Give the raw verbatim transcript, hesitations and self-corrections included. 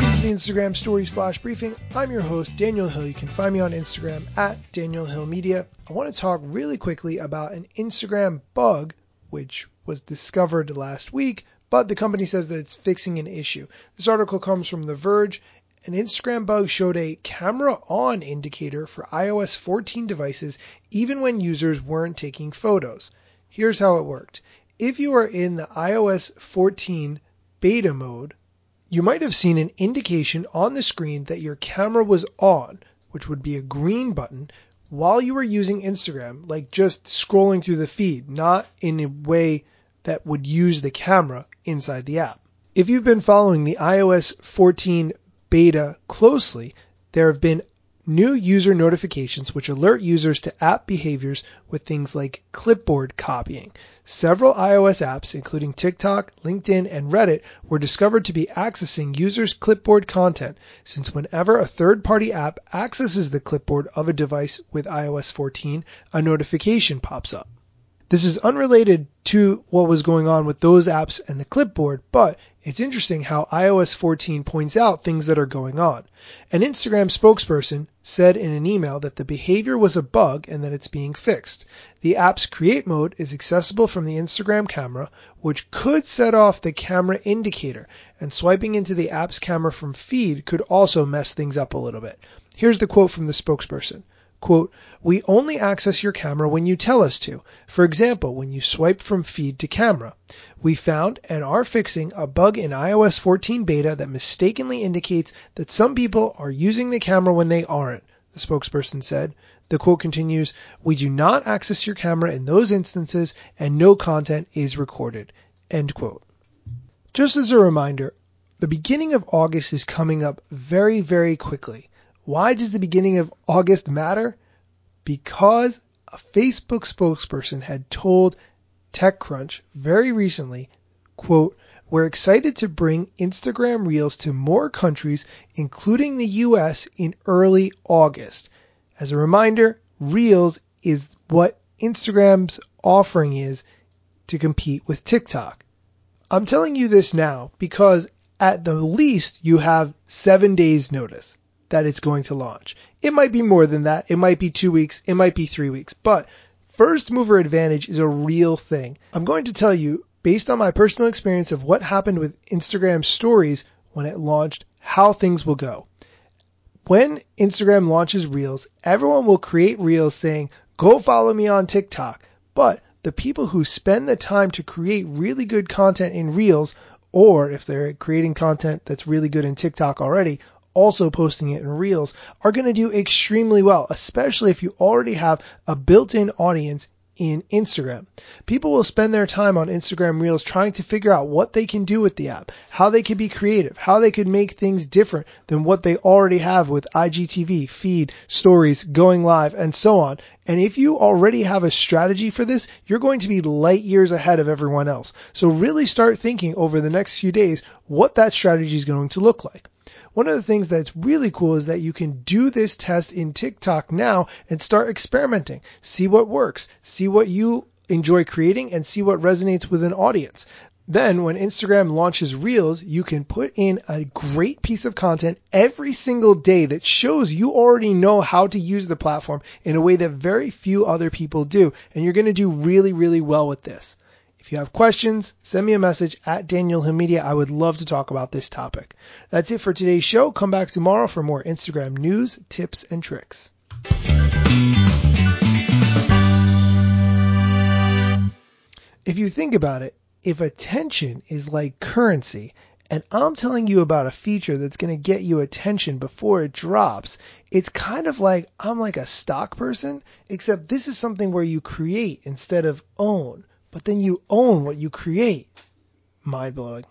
Welcome to the Instagram Stories Flash Briefing. I'm your host, Daniel Hill. You can find me on Instagram at Daniel Hill Media. I want to talk really quickly about an Instagram bug, which was discovered last week, but the company says that it's fixing an issue. This article comes from The Verge. An Instagram bug showed a camera on indicator for i O S fourteen devices, even when users weren't taking photos. Here's how it worked. If you are in the i O S fourteen beta mode, you might have seen an indication on the screen that your camera was on, which would be a green button, while you were using Instagram, like just scrolling through the feed, not in a way that would use the camera inside the app. If you've been following the i O S fourteen beta closely, there have been new user notifications which alert users to app behaviors with things like clipboard copying. Several iOS apps, including TikTok, LinkedIn, and Reddit, were discovered to be accessing users' clipboard content, since whenever a third-party app accesses the clipboard of a device with i O S fourteen, a notification pops up. This is unrelated to what was going on with those apps and the clipboard, but it's interesting how i O S fourteen points out things that are going on. An Instagram spokesperson said in an email that the behavior was a bug and that it's being fixed. The app's create mode is accessible from the Instagram camera, which could set off the camera indicator, and swiping into the app's camera from feed could also mess things up a little bit. Here's the quote from the spokesperson. Quote, "We only access your camera when you tell us to. For example, when you swipe from feed to camera. We found and are fixing a bug in i O S fourteen beta that mistakenly indicates that some people are using the camera when they aren't," the spokesperson said. The quote continues, "We do not access your camera in those instances and no content is recorded." End quote. Just as a reminder, the beginning of August is coming up very, very quickly. Why does the beginning of August matter? Because a Facebook spokesperson had told TechCrunch very recently, quote, "We're excited to bring Instagram Reels to more countries, including the U S, in early August." As a reminder, Reels is what Instagram's offering is to compete with TikTok. I'm telling you this now because at the least you have seven days notice that it's going to launch. It might be more than that. It might be two weeks. It might be three weeks. But first mover advantage is a real thing. I'm going to tell you, based on my personal experience of what happened with Instagram Stories when it launched, how things will go. When Instagram launches Reels, everyone will create Reels saying, "Go follow me on TikTok." But the people who spend the time to create really good content in Reels, or if they're creating content that's really good in TikTok already, also posting it in Reels, are going to do extremely well, especially if you already have a built-in audience in Instagram. People will spend their time on Instagram Reels trying to figure out what they can do with the app, how they could be creative, how they could make things different than what they already have with I G T V, feed, stories, going live, and so on. And if you already have a strategy for this, you're going to be light years ahead of everyone else. So really start thinking over the next few days what that strategy is going to look like. One of the things that's really cool is that you can do this test in TikTok now and start experimenting. See what works, see what you enjoy creating, and see what resonates with an audience. Then when Instagram launches Reels, you can put in a great piece of content every single day that shows you already know how to use the platform in a way that very few other people do. And you're going to do really, really well with this. If you have questions, send me a message at Daniel Hill Media. I would love to talk about this topic. That's it for today's show. Come back tomorrow for more Instagram news, tips, and tricks. If you think about it, if attention is like currency, and I'm telling you about a feature that's going to get you attention before it drops, it's kind of like I'm like a stock person, except this is something where you create instead of own. But then you own what you create. Mind-blowing.